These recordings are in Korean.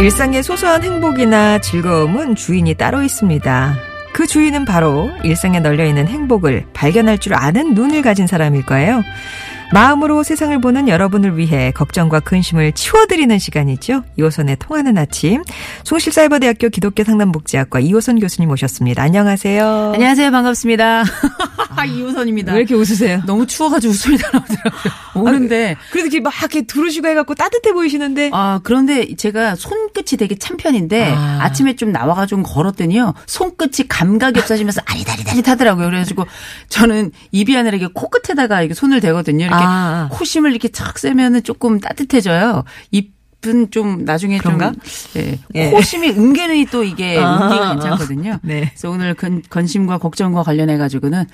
일상의 소소한 행복이나 즐거움은 주인이 따로 있습니다. 그 주인은 바로 일상에 널려있는 행복을 발견할 줄 아는 눈을 가진 사람일 거예요. 마음으로 세상을 보는 여러분을 위해 걱정과 근심을 치워드리는 시간이죠. 이호선의 통하는 아침. 송실사이버대학교 기독교 상담복지학과 이호선 교수님 모셨습니다. 안녕하세요. 안녕하세요. 반갑습니다. 이호선입니다. 왜 이렇게 웃으세요? 너무 추워가지고 웃음이 나오더라고요. 오는데. 아, 그래도 이렇게 막 이렇게 두루시고 해갖고 따뜻해 보이시는데. 아, 그런데 제가 손끝이 되게 찬 편인데 아침에 좀 나와가지고 걸었더니요. 손끝이 감각이 없어지면서 아리다리다리 타더라고요. 그래가지고 저는 입이 아니라 이렇게 코끝에다가 이렇게 손을 대거든요. 이렇게 코심을 이렇게 착 세면은 조금 따뜻해져요. 입은 좀 나중에 그런가? 좀 예. 코심이 은근히 또 이게 은기가 괜찮거든요. 네. 그래서 오늘 근심과 걱정과 관련해 가지고는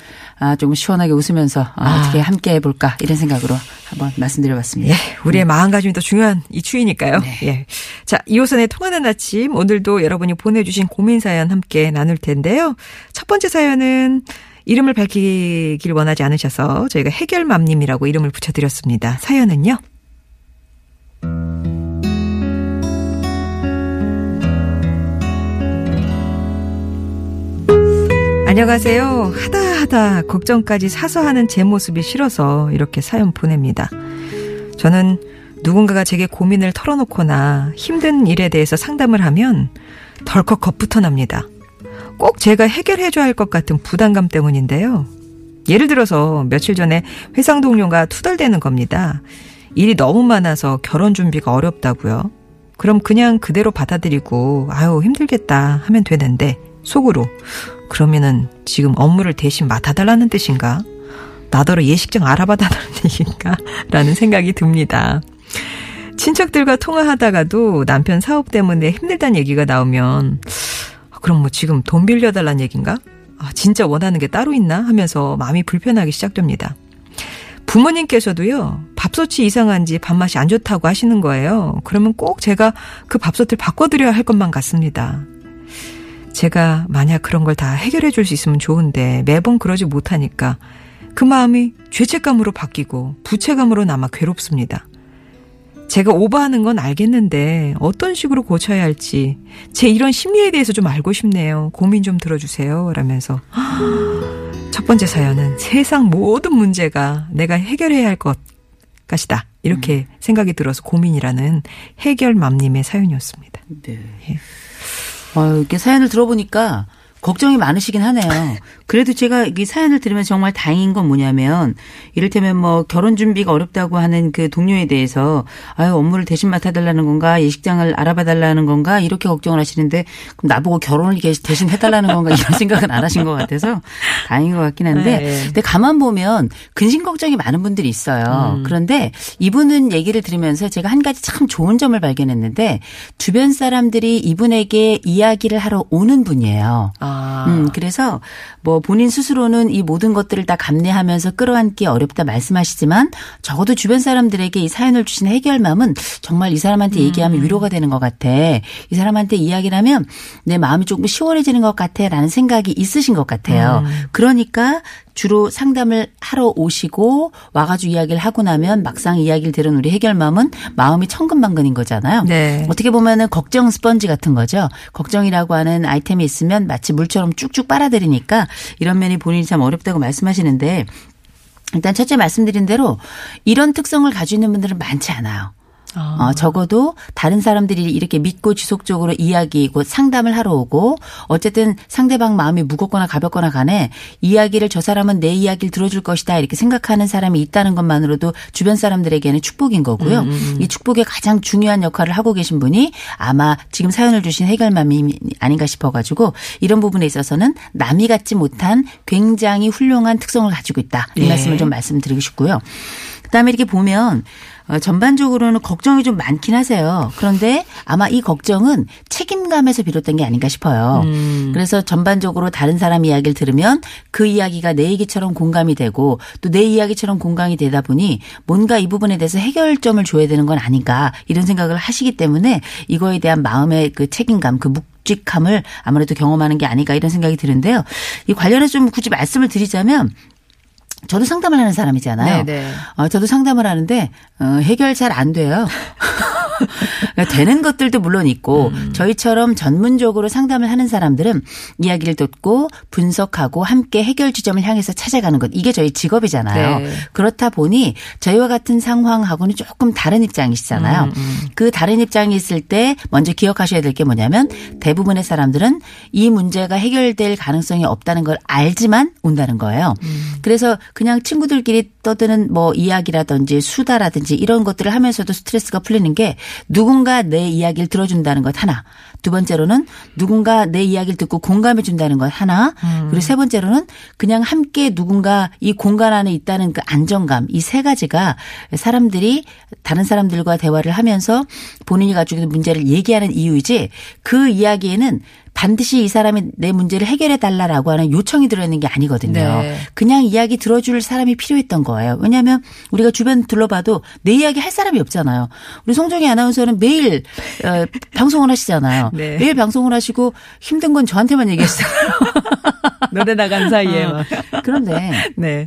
조금 시원하게 웃으면서 어떻게 함께 해볼까 이런 생각으로 한번 말씀드려봤습니다. 예. 우리의 마음가짐이 더 중요한 이 추위니까요. 네. 예. 자, 이호선의 통하는 아침 오늘도 여러분이 보내주신 고민 사연 함께 나눌 텐데요. 첫 번째 사연은. 이름을 밝히길 원하지 않으셔서 저희가 해결맘님이라고 이름을 붙여드렸습니다. 사연은요. 안녕하세요. 하다 걱정까지 사서 하는 제 모습이 싫어서 이렇게 사연 보냅니다. 저는 누군가가 제게 고민을 털어놓거나 힘든 일에 대해서 상담을 하면 덜컥 겁부터 납니다. 꼭 제가 해결해줘야 할 것 같은 부담감 때문인데요. 예를 들어서 며칠 전에 회사 동료가 투덜대는 겁니다. 일이 너무 많아서 결혼 준비가 어렵다고요. 그럼 그냥 그대로 받아들이고 아유 힘들겠다 하면 되는데 속으로 그러면은 지금 업무를 대신 맡아달라는 뜻인가? 나더러 예식장 알아봐달라는 얘기인가? 라는 생각이 듭니다. 친척들과 통화하다가도 남편 사업 때문에 힘들다는 얘기가 나오면 그럼 뭐 지금 돈 빌려달란 얘기인가? 아, 진짜 원하는 게 따로 있나? 하면서 마음이 불편하기 시작됩니다. 부모님께서도요. 밥솥이 이상한지 밥맛이 안 좋다고 하시는 거예요. 그러면 꼭 제가 그 밥솥을 바꿔드려야 할 것만 같습니다. 제가 만약 그런 걸 다 해결해 줄 수 있으면 좋은데 매번 그러지 못하니까 그 마음이 죄책감으로 바뀌고 부채감으로 남아 괴롭습니다. 제가 오버하는 건 알겠는데 어떤 식으로 고쳐야 할지 제 이런 심리에 대해서 좀 알고 싶네요. 고민 좀 들어주세요. 라면서 첫 번째 사연은 세상 모든 문제가 내가 해결해야 할 것 같이다. 이렇게 생각이 들어서 고민이라는 해결맘님의 사연이었습니다. 네. 예. 이렇게 사연을 들어보니까 걱정이 많으시긴 하네요. 그래도 제가 이 사연을 들으면서 정말 다행인 건 뭐냐면 이를테면 뭐 결혼 준비가 어렵다고 하는 그 동료에 대해서 아유 업무를 대신 맡아달라는 건가 예식장을 알아봐달라는 건가 이렇게 걱정을 하시는데 그럼 나보고 결혼을 대신 해달라는 건가 이런 생각은 안 하신 것 같아서 다행인 것 같긴 한데 네. 근데 가만 보면 근심 걱정이 많은 분들이 있어요. 그런데 이분은 얘기를 들으면서 제가 한 가지 참 좋은 점을 발견했는데 주변 사람들이 이분에게 이야기를 하러 오는 분이에요. 그래서 뭐 본인 스스로는 이 모든 것들을 다 감내하면서 끌어안기 어렵다 말씀하시지만 적어도 주변 사람들에게 이 사연을 주신 해결맘은 정말 이 사람한테 얘기하면 위로가 되는 것 같아. 이 사람한테 이야기를 하면 내 마음이 조금 시원해지는 것 같아라는 생각이 있으신 것 같아요. 그러니까 주로 상담을 하러 오시고 와가지고 이야기를 하고 나면 막상 이야기를 들은 우리 해결맘은 마음이 천근만근인 거잖아요. 네. 어떻게 보면은 걱정 스펀지 같은 거죠. 걱정이라고 하는 아이템이 있으면 마치 물처럼 쭉쭉 빨아들이니까 이런 면이 본인이 참 어렵다고 말씀하시는데 일단 첫째 말씀드린 대로 이런 특성을 가지고 있는 분들은 많지 않아요. 적어도 다른 사람들이 이렇게 믿고 지속적으로 이야기고 상담을 하러 오고 어쨌든 상대방 마음이 무겁거나 가볍거나 간에 이야기를 저 사람은 내 이야기를 들어줄 것이다 이렇게 생각하는 사람이 있다는 것만으로도 주변 사람들에게는 축복인 거고요. 이 축복의 가장 중요한 역할을 하고 계신 분이 아마 지금 사연을 주신 해결맘이 아닌가 싶어가지고 이런 부분에 있어서는 남이 갖지 못한 굉장히 훌륭한 특성을 가지고 있다. 이 말씀을 좀 말씀드리고 싶고요. 그다음에 이렇게 보면 전반적으로는 걱정이 좀 많긴 하세요. 그런데 아마 이 걱정은 책임감에서 비롯된 게 아닌가 싶어요. 그래서 전반적으로 다른 사람 이야기를 들으면 그 이야기가 내 얘기처럼 공감이 되고 또 내 이야기처럼 공감이 되다 보니 뭔가 이 부분에 대해서 해결점을 줘야 되는 건 아닌가 이런 생각을 하시기 때문에 이거에 대한 마음의 그 책임감, 그 묵직함을 아무래도 경험하는 게 아닌가 이런 생각이 드는데요. 이 관련해서 좀 굳이 말씀을 드리자면 저도 상담을 하는 사람이잖아요. 네네. 저도 상담을 하는데 해결 잘 안 돼요. 되는 것들도 물론 있고 저희처럼 전문적으로 상담을 하는 사람들은 이야기를 듣고 분석하고 함께 해결 지점을 향해서 찾아가는 것. 이게 저희 직업이잖아요. 네. 그렇다 보니 저희와 같은 상황하고는 조금 다른 입장이시잖아요. 그 다른 입장이 있을 때 먼저 기억하셔야 될 게 뭐냐면 대부분의 사람들은 이 문제가 해결될 가능성이 없다는 걸 알지만 온다는 거예요. 그래서 그냥 친구들끼리 떠드는 뭐 이야기라든지 수다라든지 이런 것들을 하면서도 스트레스가 풀리는 게 누군가 내 이야기를 들어준다는 것 하나. 두 번째로는 누군가 내 이야기를 듣고 공감해 준다는 것 하나. 그리고 세 번째로는 그냥 함께 누군가 이 공간 안에 있다는 그 안정감. 이 세 가지가 사람들이 다른 사람들과 대화를 하면서 본인이 가지고 있는 문제를 얘기하는 이유이지 그 이야기에는 반드시 이 사람이 내 문제를 해결해 달라라고 하는 요청이 들어있는 게 아니거든요. 네. 그냥 이야기 들어줄 사람이 필요했던 거예요. 왜냐하면 우리가 주변 둘러봐도 내 이야기 할 사람이 없잖아요. 우리 송정희 아나운서는 매일 방송을 하시잖아요. 네. 매일 방송을 하시고 힘든 건 저한테만 얘기하시잖아요. 노래 나간 사이에. 그런데. 네.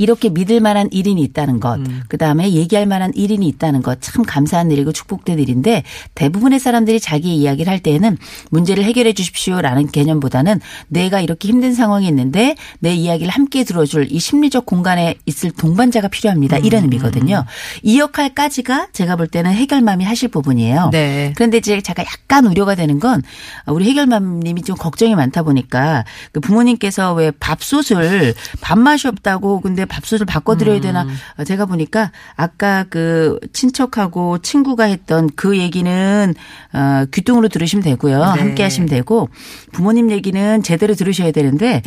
이렇게 믿을 만한 1인이 있다는 것. 그다음에 얘기할 만한 1인이 있다는 것. 참 감사한 일이고 축복된 일인데 대부분의 사람들이 자기 이야기를 할 때에는 문제를 해결해 주십시오라는 개념보다는 내가 이렇게 힘든 상황이 있는데 내 이야기를 함께 들어줄 이 심리적 공간에 있을 동반자가 필요합니다. 이런 의미거든요. 이 역할까지가 제가 볼 때는 해결맘이 하실 부분이에요. 네. 그런데 제가 약간 우려가 되는 건 우리 해결맘님이 좀 걱정이 많다 보니까 그 부모님께서 왜 밥솥을 밥맛이 없다고 근데 밥솥을 바꿔드려야 되나 제가 보니까 아까 그 친척하고 친구가 했던 그 얘기는 귓등으로 들으시면 되고요. 네. 함께 하시면 되고 부모님 얘기는 제대로 들으셔야 되는데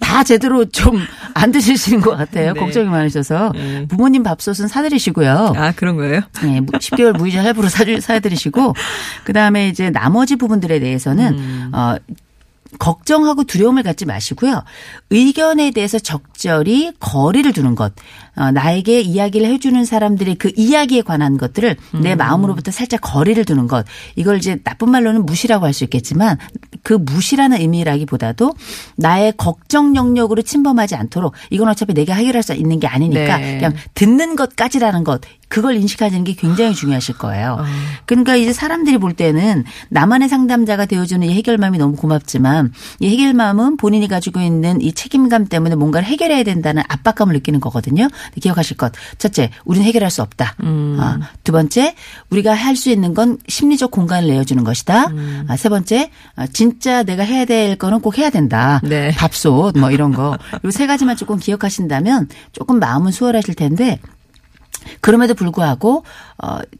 다 제대로 좀 안 들으시는 것 같아요. 네. 걱정이 많으셔서. 부모님 밥솥은 사드리시고요. 아 그런 거예요? 네. 10개월 무이자 할부로 사드리시고 그다음에 이제 나머지 부분들에 대해서는 걱정하고 두려움을 갖지 마시고요. 의견에 대해서 적절히 거리를 두는 것. 나에게 이야기를 해주는 사람들의 그 이야기에 관한 것들을 내 마음으로부터 살짝 거리를 두는 것. 이걸 이제 나쁜 말로는 무시라고 할 수 있겠지만 그 무시라는 의미라기보다도 나의 걱정 영역으로 침범하지 않도록 이건 어차피 내가 해결할 수 있는 게 아니니까 네. 그냥 듣는 것까지라는 것. 그걸 인식하는 게 굉장히 중요하실 거예요. 그러니까 이제 사람들이 볼 때는 나만의 상담자가 되어주는 이 해결맘이 너무 고맙지만 이 해결맘은 본인이 가지고 있는 이 책임감 때문에 뭔가를 해결해야 된다는 압박감을 느끼는 거거든요. 기억하실 것. 첫째, 우리는 해결할 수 없다. 두 번째, 우리가 할 수 있는 건 심리적 공간을 내어주는 것이다. 세 번째, 진짜 내가 해야 될 거는 꼭 해야 된다. 네. 밥솥 뭐 이런 거. 이 세 가지만 조금 기억하신다면 조금 마음은 수월하실 텐데 그럼에도 불구하고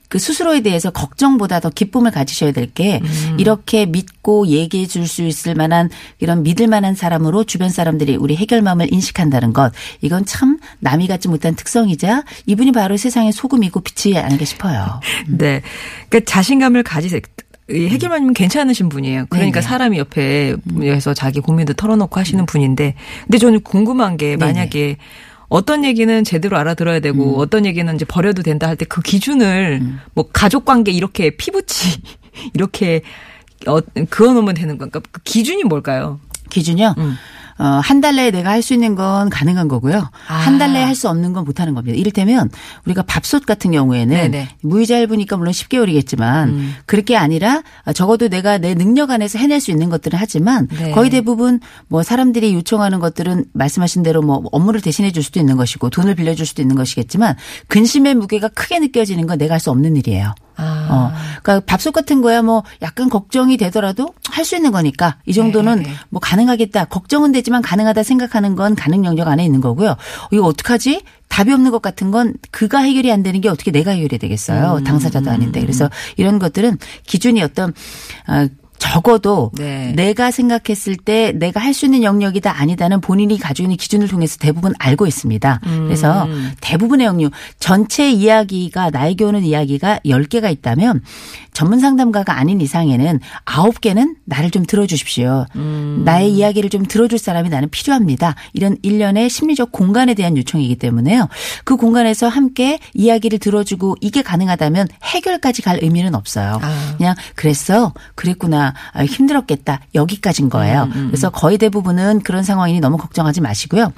그 스스로에 대해서 걱정보다 더 기쁨을 가지셔야 될 게 이렇게 믿고 얘기해 줄 수 있을 만한 이런 믿을 만한 사람으로 주변 사람들이 우리 해결맘을 인식한다는 것. 이건 참 남이 갖지 못한 특성이자 이분이 바로 세상의 소금이고 빛이 아닐까 싶어요. 네. 그러니까 자신감을 가지세요. 해결맘님은 괜찮으신 분이에요. 그러니까 네네. 사람이 옆에 해서 자기 고민도 털어놓고 하시는 분인데 근데 저는 궁금한 게 만약에 네네. 어떤 얘기는 제대로 알아들어야 되고 어떤 얘기는 이제 버려도 된다 할 때 그 기준을 뭐 가족관계 이렇게 피부치 이렇게 그어놓으면 되는 건가? 그 기준이 뭘까요? 기준이요? 한 달 내에 내가 할 수 있는 건 가능한 거고요. 아. 한 달 내에 할 수 없는 건 못하는 겁니다. 이를테면 우리가 밥솥 같은 경우에는 네네. 무이자 일부니까 물론 10개월이겠지만 그렇게 아니라 적어도 내가 내 능력 안에서 해낼 수 있는 것들은 하지만 네. 거의 대부분 뭐 사람들이 요청하는 것들은 말씀하신 대로 뭐 업무를 대신해 줄 수도 있는 것이고 돈을 빌려줄 수도 있는 것이겠지만 근심의 무게가 크게 느껴지는 건 내가 할 수 없는 일이에요. 아. 그러니까 밥솥 같은 거야 뭐 약간 걱정이 되더라도 할 수 있는 거니까 이 정도는 네네. 뭐 가능하겠다. 걱정은 되지만 가능하다 생각하는 건 가능 영역 안에 있는 거고요. 이거 어떡하지? 답이 없는 것 같은 건 그가 해결이 안 되는 게 어떻게 내가 해결이 되겠어요. 당사자도 아닌데. 그래서 이런 것들은 기준이 어떤 적어도 네. 내가 생각했을 때 내가 할 수 있는 영역이다 아니다는 본인이 가지고 있는 기준을 통해서 대부분 알고 있습니다. 그래서 대부분의 영역 전체 이야기가 나에게 오는 이야기가 10개가 있다면 전문 상담가가 아닌 이상에는 9개는 나를 좀 들어주십시오. 나의 이야기를 좀 들어줄 사람이 나는 필요합니다. 이런 일련의 심리적 공간에 대한 요청이기 때문에요. 그 공간에서 함께 이야기를 들어주고 이게 가능하다면 해결까지 갈 의미는 없어요. 아. 그냥 그랬어. 그랬구나. 힘들었겠다. 여기까지인 거예요. 그래서 거의 대부분은 그런 상황이니 너무 걱정하지 마시고요.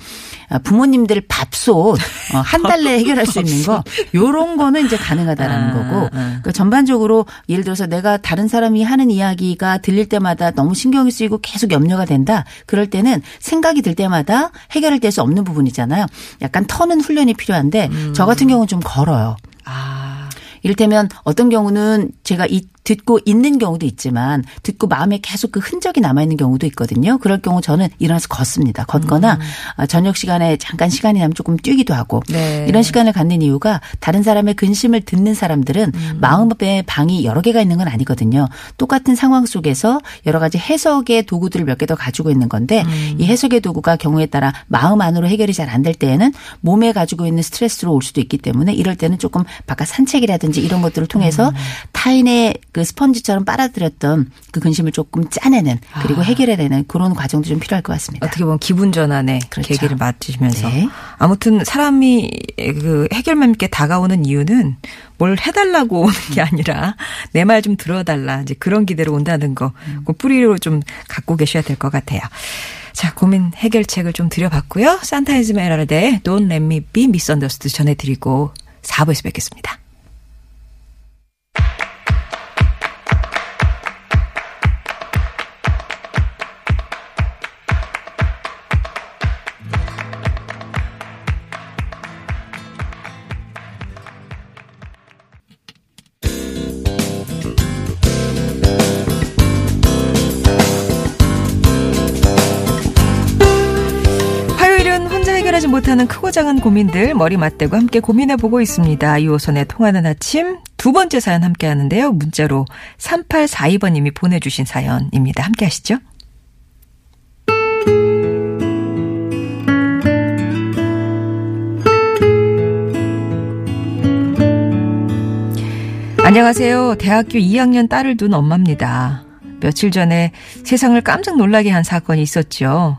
부모님들 밥솥 한 달 내에 해결할 수 있는 거 이런 거는 이제 가능하다라는 거고 그러니까 전반적으로 예를 들어서 내가 다른 사람이 하는 이야기가 들릴 때마다 너무 신경이 쓰이고 계속 염려가 된다. 그럴 때는 생각이 들 때마다 해결할 수 없는 부분이잖아요. 약간 터는 훈련이 필요한데 저 같은 경우는 좀 걸어요. 아. 이를테면 어떤 경우는 제가 듣고 있는 경우도 있지만 듣고 마음에 계속 그 흔적이 남아있는 경우도 있거든요. 그럴 경우 저는 일어나서 걷습니다. 걷거나 저녁 시간에 잠깐 시간이 나면 조금 뛰기도 하고 네. 이런 시간을 갖는 이유가 다른 사람의 근심을 듣는 사람들은 마음의 방이 여러 개가 있는 건 아니거든요. 똑같은 상황 속에서 여러 가지 해석의 도구들을 몇 개 더 가지고 있는 건데 이 해석의 도구가 경우에 따라 마음 안으로 해결이 잘 안 될 때에는 몸에 가지고 있는 스트레스로 올 수도 있기 때문에 이럴 때는 조금 바깥 산책이라든지 이런 것들을 통해서 타인의 그 스펀지처럼 빨아들였던 그 근심을 조금 짜내는 그리고 해결해내는 그런 과정도 좀 필요할 것 같습니다. 어떻게 보면 기분 전환의 그렇죠. 계기를 맞으시면서 네. 아무튼 사람이 그 해결만 있게 다가오는 이유는 뭘 해달라고 오는 게 아니라 내 말 좀 들어달라 이제 그런 기대로 온다는 거 그 뿌리로 좀 갖고 계셔야 될 것 같아요. 자 고민 해결책을 좀 드려봤고요. 산타 에즈메랄다의 Don't Let Me Be Misunderstood 전해드리고 4부에서 뵙겠습니다. 못하는 크고 작은 고민들 머리 맞대고 함께 고민해보고 있습니다. 이호선의 통하는 아침 두 번째 사연 함께 하는데요. 문자로 3842번님이 보내주신 사연입니다. 함께 하시죠. 안녕하세요. 대학교 2학년 딸을 둔 엄마입니다. 며칠 전에 세상을 깜짝 놀라게 한 사건이 있었죠.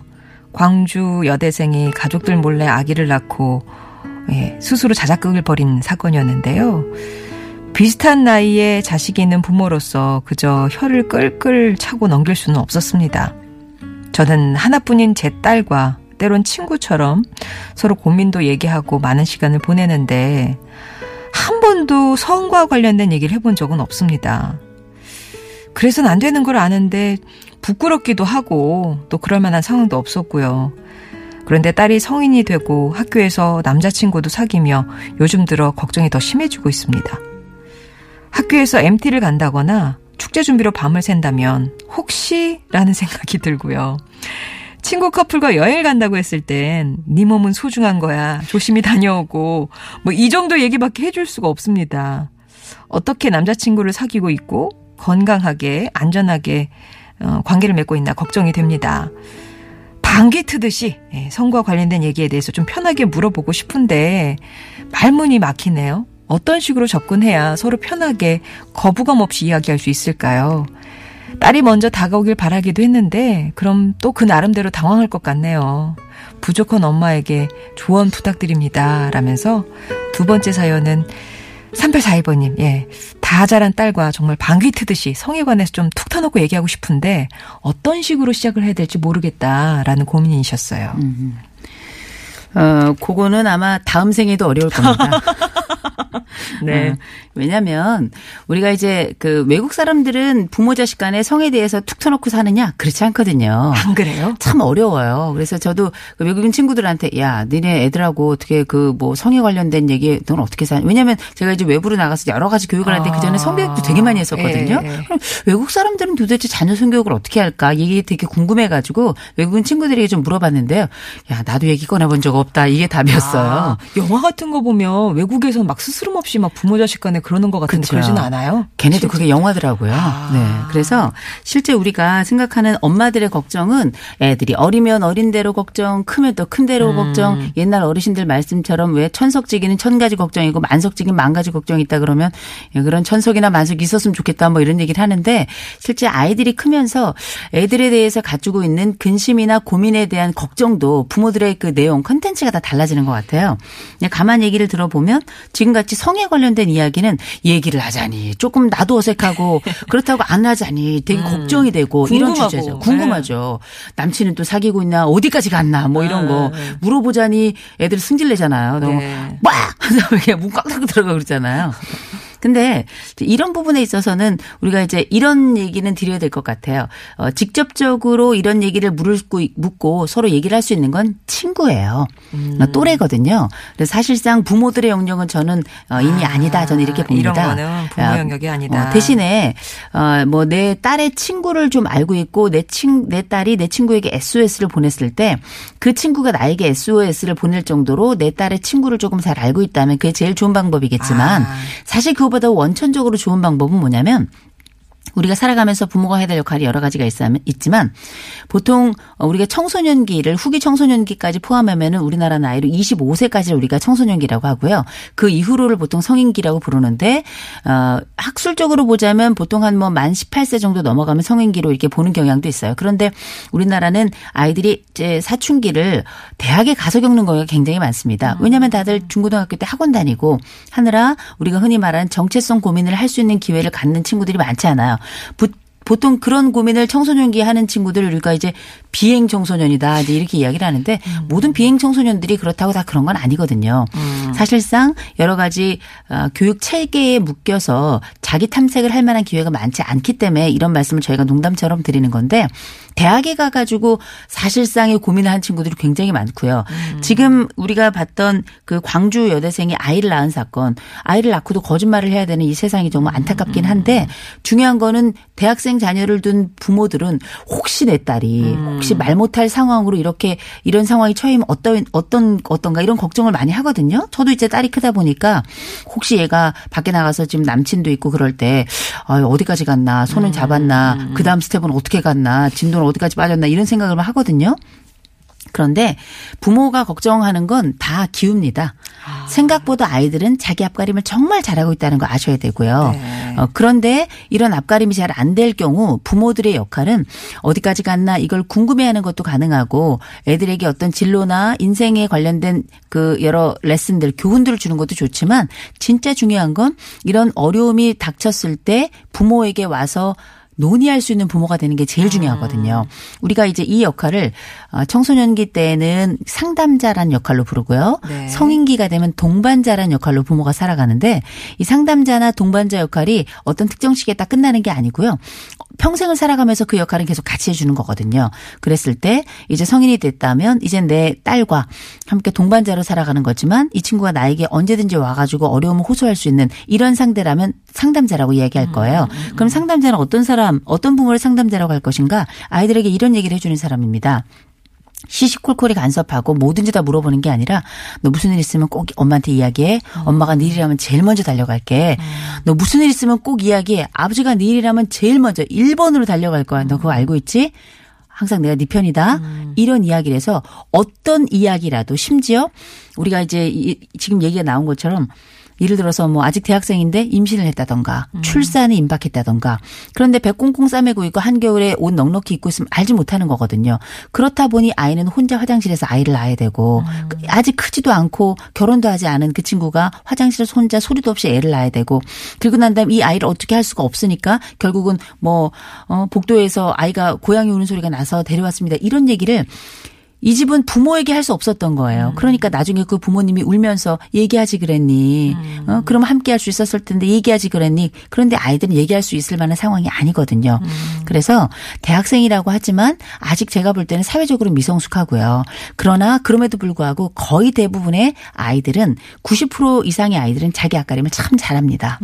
광주 여대생이 가족들 몰래 아기를 낳고 예, 스스로 자작극을 벌인 사건이었는데요. 비슷한 나이에 자식이 있는 부모로서 그저 혀를 끌끌 차고 넘길 수는 없었습니다. 저는 하나뿐인 제 딸과 때론 친구처럼 서로 고민도 얘기하고 많은 시간을 보내는데 한 번도 성과 관련된 얘기를 해본 적은 없습니다. 그래서는 안 되는 걸 아는데 부끄럽기도 하고 또 그럴 만한 상황도 없었고요. 그런데 딸이 성인이 되고 학교에서 남자친구도 사귀며 요즘 들어 걱정이 더 심해지고 있습니다. 학교에서 MT를 간다거나 축제 준비로 밤을 샌다면 혹시라는 생각이 들고요. 친구 커플과 여행을 간다고 했을 땐 네 몸은 소중한 거야. 조심히 다녀오고 뭐 이 정도 얘기밖에 해줄 수가 없습니다. 어떻게 남자친구를 사귀고 있고 건강하게 안전하게 관계를 맺고 있나 걱정이 됩니다. 방귀 트듯이 성과 관련된 얘기에 대해서 좀 편하게 물어보고 싶은데 말문이 막히네요. 어떤 식으로 접근해야 서로 편하게 거부감 없이 이야기할 수 있을까요? 딸이 먼저 다가오길 바라기도 했는데 그럼 또 그 나름대로 당황할 것 같네요. 부족한 엄마에게 조언 부탁드립니다. 라면서 두 번째 사연은 3842번님, 예. 다 자란 딸과 정말 방귀 트듯이 성에 관해서 좀 툭 터놓고 얘기하고 싶은데 어떤 식으로 시작을 해야 될지 모르겠다라는 고민이셨어요. 그거는 아마 다음 생에도 어려울 겁니다. 네. 왜냐면 우리가 이제 그 외국 사람들은 부모 자식 간에 성에 대해서 툭 터놓고 사느냐? 그렇지 않거든요. 안 그래요? 참 어려워요. 그래서 저도 그 외국인 친구들한테 야, 니네 애들하고 어떻게 그 뭐 성에 관련된 얘기 넌 어떻게 사냐? 왜냐면 제가 이제 외부로 나가서 여러 가지 교육을 할 때 그전에 성교육도 되게 많이 했었거든요. 예. 그럼 외국 사람들은 도대체 자녀 성교육을 어떻게 할까? 이게 되게 궁금해가지고 외국인 친구들에게 좀 물어봤는데요. 야, 나도 얘기 꺼내본 적 없다. 이게 답이었어요. 아, 영화 같은 거 보면 외국에서 막 스스럼 없이 막 부모 자식 간에 그러는 것 같은데 그렇죠. 그러진 않아요? 걔네도 실제. 그게 영화더라고요. 아. 네. 그래서 실제 우리가 생각하는 엄마들의 걱정은 애들이 어리면 어린 대로 걱정, 크면 또 큰 대로 걱정. 옛날 어르신들 말씀처럼 왜 천석지기는 천 가지 걱정이고 만석지기는 만 가지 걱정이 있다 그러면 그런 천석이나 만석이 있었으면 좋겠다 뭐 이런 얘기를 하는데 실제 아이들이 크면서 애들에 대해서 가지고 있는 근심이나 고민에 대한 걱정도 부모들의 그 내용, 컨텐츠가 다 달라지는 것 같아요. 그냥 가만 얘기를 들어보면 지금같이 성에 관련된 이야기는 얘기를 하자니 조금 나도 어색하고 그렇다고 안 하자니 되게 걱정이 되고 궁금하고. 이런 주제죠. 궁금하죠. 네. 남친은 또 사귀고 있나 어디까지 갔나 뭐 이런 거 물어보자니 애들 승질내잖아요. 너무 막 하면서 이렇게 문 꽉 닫고 들어가고 그러잖아요. 근데 이런 부분에 있어서는 우리가 이제 이런 얘기는 드려야 될 것 같아요. 직접적으로 이런 얘기를 묻고 서로 얘기를 할 수 있는 건 친구예요. 또래거든요. 그래서 사실상 부모들의 영역은 저는 이미 아니다. 저는 이렇게 봅니다. 이런 거는 부모 영역이 아니다. 대신에 뭐 내 딸의 친구를 좀 알고 있고 내 딸이 내 친구에게 SOS를 보냈을 때 그 친구가 나에게 SOS를 보낼 정도로 내 딸의 친구를 조금 잘 알고 있다면 그게 제일 좋은 방법이겠지만 사실 그보다 원천적으로 좋은 방법은 뭐냐면 우리가 살아가면서 부모가 해야 될 역할이 여러 가지가 있지만 보통 우리가 청소년기를 후기 청소년기까지 포함하면은 우리나라 나이로 25세까지 우리가 청소년기라고 하고요. 그 이후로를 보통 성인기라고 부르는데 학술적으로 보자면 보통 한 뭐 만 18세 정도 넘어가면 성인기로 이렇게 보는 경향도 있어요. 그런데 우리나라는 아이들이 이제 사춘기를 대학에 가서 겪는 경우가 굉장히 많습니다. 왜냐하면 다들 중고등학교 때 학원 다니고 하느라 우리가 흔히 말하는 정체성 고민을 할 수 있는 기회를 갖는 친구들이 많지 않아요. 보통 그런 고민을 청소년기에 하는 친구들을 우리가 이제 비행 청소년이다 이렇게 이야기를 하는데 모든 비행 청소년들이 그렇다고 다 그런 건 아니거든요. 사실상 여러 가지 교육 체계에 묶여서 자기 탐색을 할 만한 기회가 많지 않기 때문에 이런 말씀을 저희가 농담처럼 드리는 건데 대학에 가가지고 사실상의 고민을 한 친구들이 굉장히 많고요. 지금 우리가 봤던 그 광주 여대생이 아이를 낳은 사건, 아이를 낳고도 거짓말을 해야 되는 이 세상이 정말 안타깝긴 한데 중요한 거는 대학생 자녀를 둔 부모들은 혹시 내 딸이 혹시 말 못할 상황으로 이렇게 이런 상황이 처해면 어떤가 이런 걱정을 많이 하거든요. 저도 이제 딸이 크다 보니까 혹시 얘가 밖에 나가서 지금 남친도 있고 그럴 때 어디까지 갔나, 손은 잡았나, 그 다음 스텝은 어떻게 갔나, 진도는 어디까지 빠졌나 이런 생각을 하거든요. 그런데 부모가 걱정하는 건 다 기우입니다. 생각보다 아이들은 자기 앞가림을 정말 잘하고 있다는 거 아셔야 되고요. 네. 그런데 이런 앞가림이 잘 안 될 경우 부모들의 역할은 어디까지 갔나 이걸 궁금해하는 것도 가능하고 애들에게 어떤 진로나 인생에 관련된 그 여러 레슨들, 교훈들을 주는 것도 좋지만 진짜 중요한 건 이런 어려움이 닥쳤을 때 부모에게 와서 논의할 수 있는 부모가 되는 게 제일 중요하거든요. 우리가 이제 이 역할을 청소년기 때는 상담자란 역할로 부르고요. 네. 성인기가 되면 동반자란 역할로 부모가 살아가는데 이 상담자나 동반자 역할이 어떤 특정 시기에 딱 끝나는 게 아니고요. 평생을 살아가면서 그 역할은 계속 같이 해주는 거거든요. 그랬을 때 이제 성인이 됐다면 이제 내 딸과 함께 동반자로 살아가는 거지만 이 친구가 나에게 언제든지 와가지고 어려움을 호소할 수 있는 이런 상대라면 상담자라고 이야기할 거예요. 그럼 상담자는 어떤 사람, 어떤 부모를 상담자라고 할 것인가? 아이들에게 이런 얘기를 해주는 사람입니다. 시시콜콜이 간섭하고 뭐든지 다 물어보는 게 아니라 너 무슨 일 있으면 꼭 엄마한테 이야기해. 엄마가 네 일이라면 제일 먼저 달려갈게. 너 무슨 일 있으면 꼭 이야기해. 아버지가 네 일이라면 제일 먼저 1번으로 달려갈 거야. 너 그거 알고 있지? 항상 내가 네 편이다. 이런 이야기를 해서 어떤 이야기라도 심지어 우리가 이제 지금 얘기가 나온 것처럼 예를 들어서 뭐 아직 대학생인데 임신을 했다던가 출산에 임박했다던가 그런데 배꽁꽁 싸매고 있고 한겨울에 옷 넉넉히 입고 있으면 알지 못하는 거거든요. 그렇다 보니 아이는 혼자 화장실에서 아이를 낳아야 되고 아직 크지도 않고 결혼도 하지 않은 그 친구가 화장실에서 혼자 소리도 없이 애를 낳아야 되고 그리고 난 다음 이 아이를 어떻게 할 수가 없으니까 결국은 뭐 복도에서 아이가 고양이 우는 소리가 나서 데려왔습니다. 이런 얘기를 이 집은 부모에게 할 수 없었던 거예요. 그러니까 나중에 그 부모님이 울면서 얘기하지 그랬니. 그럼 함께할 수 있었을 텐데 얘기하지 그랬니. 그런데 아이들은 얘기할 수 있을 만한 상황이 아니거든요. 그래서 대학생이라고 하지만 아직 제가 볼 때는 사회적으로 미성숙하고요. 그러나 그럼에도 불구하고 거의 대부분의 아이들은 90% 이상의 아이들은 자기 앞가림을 참 잘합니다.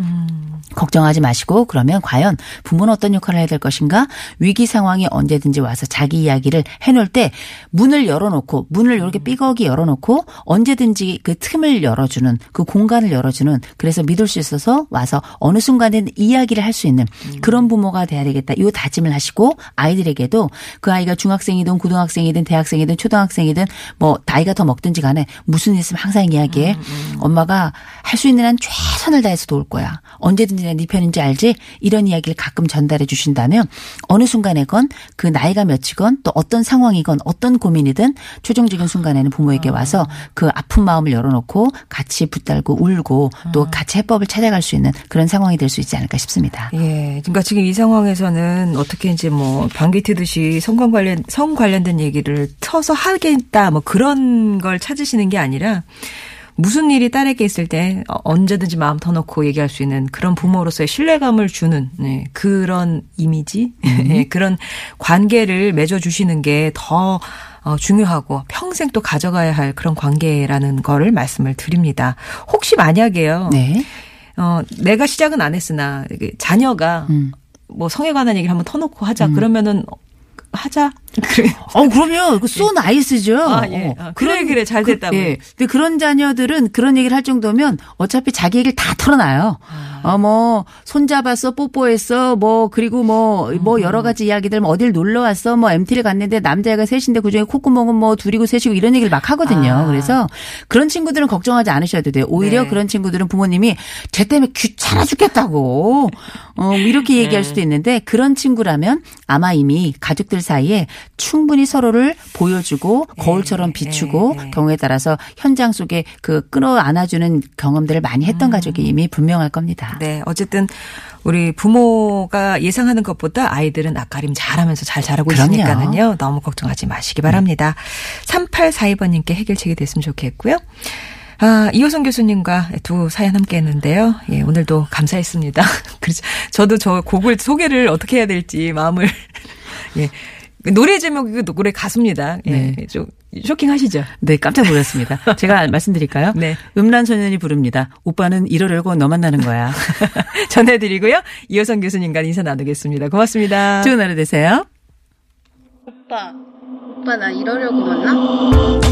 걱정하지 마시고 그러면 과연 부모는 어떤 역할을 해야 될 것인가. 위기 상황에 언제든지 와서 자기 이야기를 해놓을 때 문을 이렇게 삐걱이 열어놓고 언제든지 그 틈을 열어주는 그 공간을 열어주는 그래서 믿을 수 있어서 와서 어느 순간에는 이야기를 할 수 있는 그런 부모가 돼야 되겠다. 이 다짐을 하시고 아이들에게도 그 아이가 중학생이든 고등학생이든 대학생이든 초등학생이든 뭐 나이가 더 먹든지 간에 무슨 일 있으면 항상 이야기해. 엄마가 할 수 있는 한 최선을 다해서 도울 거야. 언제든지 내 네 편인지 알지? 이런 이야기를 가끔 전달해 주신다면 어느 순간에건 그 나이가 몇이건 또 어떤 상황이건 어떤 고민이 이든 최종적인 순간에는 부모에게 와서 그 아픈 마음을 열어놓고 같이 붙들고 울고 또 같이 해법을 찾아갈 수 있는 그런 상황이 될 수 있지 않을까 싶습니다. 예, 그러니까 지금 이 상황에서는 어떻게 이제 뭐 방귀 트듯이 성 관련된 얘기를 터서 하겠다 뭐 그런 걸 찾으시는 게 아니라 무슨 일이 딸에게 있을 때 언제든지 마음 터놓고 얘기할 수 있는 그런 부모로서의 신뢰감을 주는 네, 그런 이미지, 그런 관계를 맺어주시는 게 더 중요하고 평생 또 가져가야 할 그런 관계라는 거를 말씀을 드립니다. 혹시 만약에요. 네. 내가 시작은 안 했으나 자녀가 뭐 성에 관한 얘기를 한번 터놓고 하자. 그러면은 하자. 그래. 그럼요. 쏘 나이스죠. 아, 예. 그래. 잘 됐다고. 예. 근데 그런 자녀들은 그런 얘기를 할 정도면 어차피 자기 얘기를 다 털어놔요. 뭐, 손잡았어, 뽀뽀했어, 뭐, 그리고 뭐, 여러 가지 이야기들, 뭐, 어딜 놀러 왔어, 뭐, MT를 갔는데 남자애가 셋인데 그 중에 콧구멍은 뭐, 둘이고 셋이고 이런 얘기를 막 하거든요. 그래서 그런 친구들은 걱정하지 않으셔도 돼요. 오히려 네. 그런 친구들은 부모님이 쟤 때문에 귀찮아 죽겠다고, 이렇게 얘기할 수도 있는데 그런 친구라면 아마 이미 가족들 사이에 충분히 서로를 보여주고 거울처럼 비추고 경우에 따라서 현장 속에 그 끌어 안아주는 경험들을 많이 했던 가족이 이미 분명할 겁니다. 네, 어쨌든 우리 부모가 예상하는 것보다 아이들은 앞가림 잘하면서 잘 자라고 있으니까는요. 너무 걱정하지 마시기 바랍니다. 3842번님께 해결책이 됐으면 좋겠고요. 이호선 교수님과 두 사연 함께 했는데요. 예, 오늘도 감사했습니다. 그래서 저도 저 곡을 소개를 어떻게 해야 될지 마음을 예. 노래 제목이 노래 가수입니다. 네. 예, 좀 쇼킹하시죠? 네, 깜짝 놀랐습니다. 제가 말씀드릴까요? 네. 음란소년이 부릅니다. 오빠는 이러려고 너 만나는 거야. 전해드리고요. 이호선 교수님과 인사 나누겠습니다. 고맙습니다. 좋은 하루 되세요. 오빠 나 이러려고 만나?